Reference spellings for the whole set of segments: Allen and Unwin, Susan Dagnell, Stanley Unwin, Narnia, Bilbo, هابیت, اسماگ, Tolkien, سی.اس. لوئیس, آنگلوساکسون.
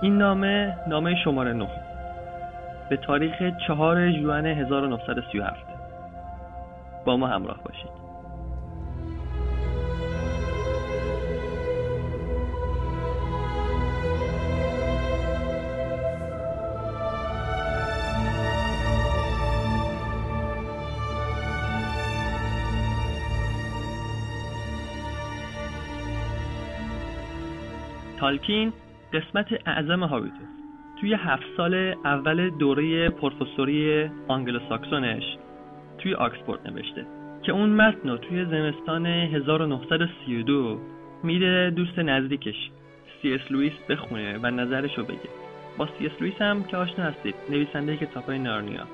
این نامه شماره 9 به تاریخ 4 ژوئن 1937. با ما همراه باشید. تالکین قسمت اعظم هابیتس توی 7 سال اول دوره پروفسوری آنگلوساکسونش توی آکسفورد نوشته که اون متن رو توی زمستان 1932 میده دوست نزدیکش سی.اس. لوئیس بخونه و نظرشو بگه. با سی.اس. لوئیس هم که آشنا هستید، نویسنده کتاب‌های نارنیا،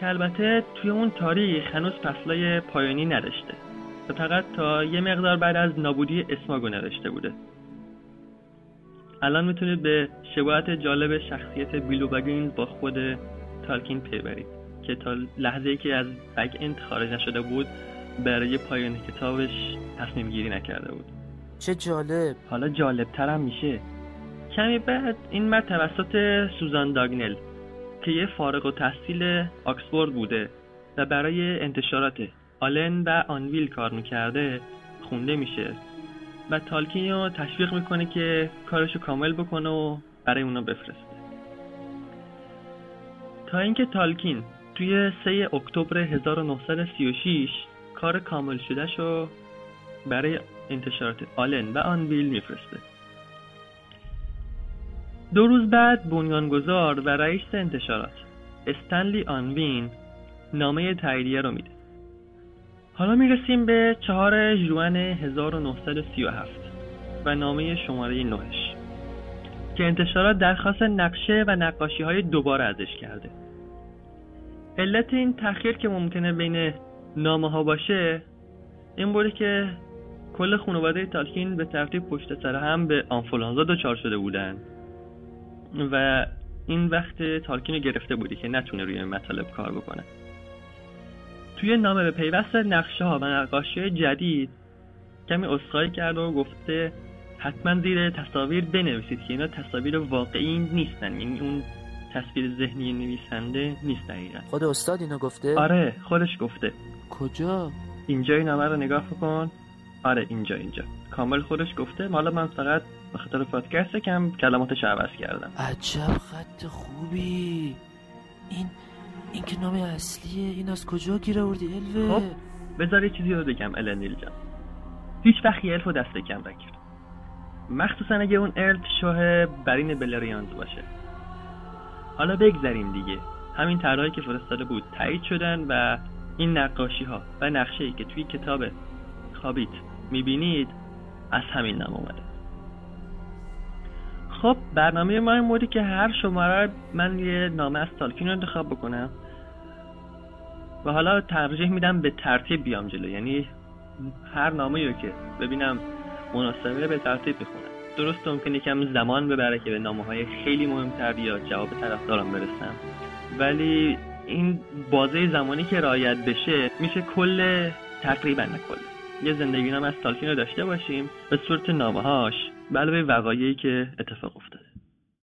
که البته توی اون تاریخ هنوز فصلای پایانی نداشته و فقط تا یه مقدار بعد از نابودی اسماگ نوشته بوده. الان میتونید به شباهت جالب شخصیت بیلو بگینز با خود تالکین پی برید که تا لحظه‌ای که از بگ اند خارج نشده بود برای پایان کتابش تصمیم گیری نکرده بود. چه جالب. حالا جالب‌تر هم میشه. کمی بعد این متن توسط سوزان داگنل که یه فارغ التحصیل آکسفورد بوده و برای انتشارات آلن و آنویل کار میکرده خونده میشه و تالکین رو تشویق میکنه که کارشو کامل بکنه و برای اونا بفرسته. تا اینکه تالکین توی 3 اکتبر 1936 کار کامل شدهشو برای انتشارات آلن و آنویل میفرسته. 2 روز بعد بنیانگذار و رئیس انتشارات استنلی آنوین نامه تاییدیه رو میده. حالا میرسیم به 4 ژوئن 1937 و نامه شماره 9ش که انتشارات درخواست نقشه و نقاشی‌های دوباره ازش کرده. علت این تأخیر که ممکنه بین نامه‌ها باشه این بوده که کل خانواده تالکین به ترتیب پشت سر هم به آنفولانزا دچار شده بودن و این وقت تالکین رو گرفته بودی که نتونه روی مطالب کار بکنه. توی نامه به پیوست نقشه‌ها و نقاشی‌های جدید کمی اسخای کرد و گفته حتما زیر تصاویر بنویسید که اینا تصاویر واقعی نیستن، یعنی اون تصویر ذهنی نویسنده نیست دقیقاً. خود استاد اینو گفته؟ آره، خودش گفته. کجا؟ اینجای نامه رو نگاه کن. آره اینجا. کامل خودش گفته. حالا من فقط به خاطر پادکست کم کلماتش عوض کردم. عجب خط خوبی. این که نام اصلیه، این از کجا گیر آوردی الوه؟ خب بذار یه چیزی رو بگم النیل جان، هیچ وقت یه الف رو دست کم نگیر، مخصوصا اگه اون الف شاه برین بلریانز باشه. حالا بگذریم دیگه، همین طرحی که فرستاده بود تایید شدن و این نقاشی ها و نقشه‌ای که توی کتاب هابیت میبینید از همین نام اومده. خب برنامه ما این بودی که هر شماره من یه نامه از تالکین رو انتخاب بکنم و حالا ترجیح میدم به ترتیب بیام جلو، یعنی هر نامه‌ای رو که ببینم مناسبه به ترتیب بخونم. درست ممکنه یکم زمان ببره که به نامه‌های خیلی مهم‌تر یا جواب طرفدارم برسم، ولی این بازه زمانی که رعایت بشه میشه کل تقریبا کل یه زندگی نامه از تالکین رو داشته باشیم به صورت نامه‌هاش علاوه وقایعی که اتفاق افتاده.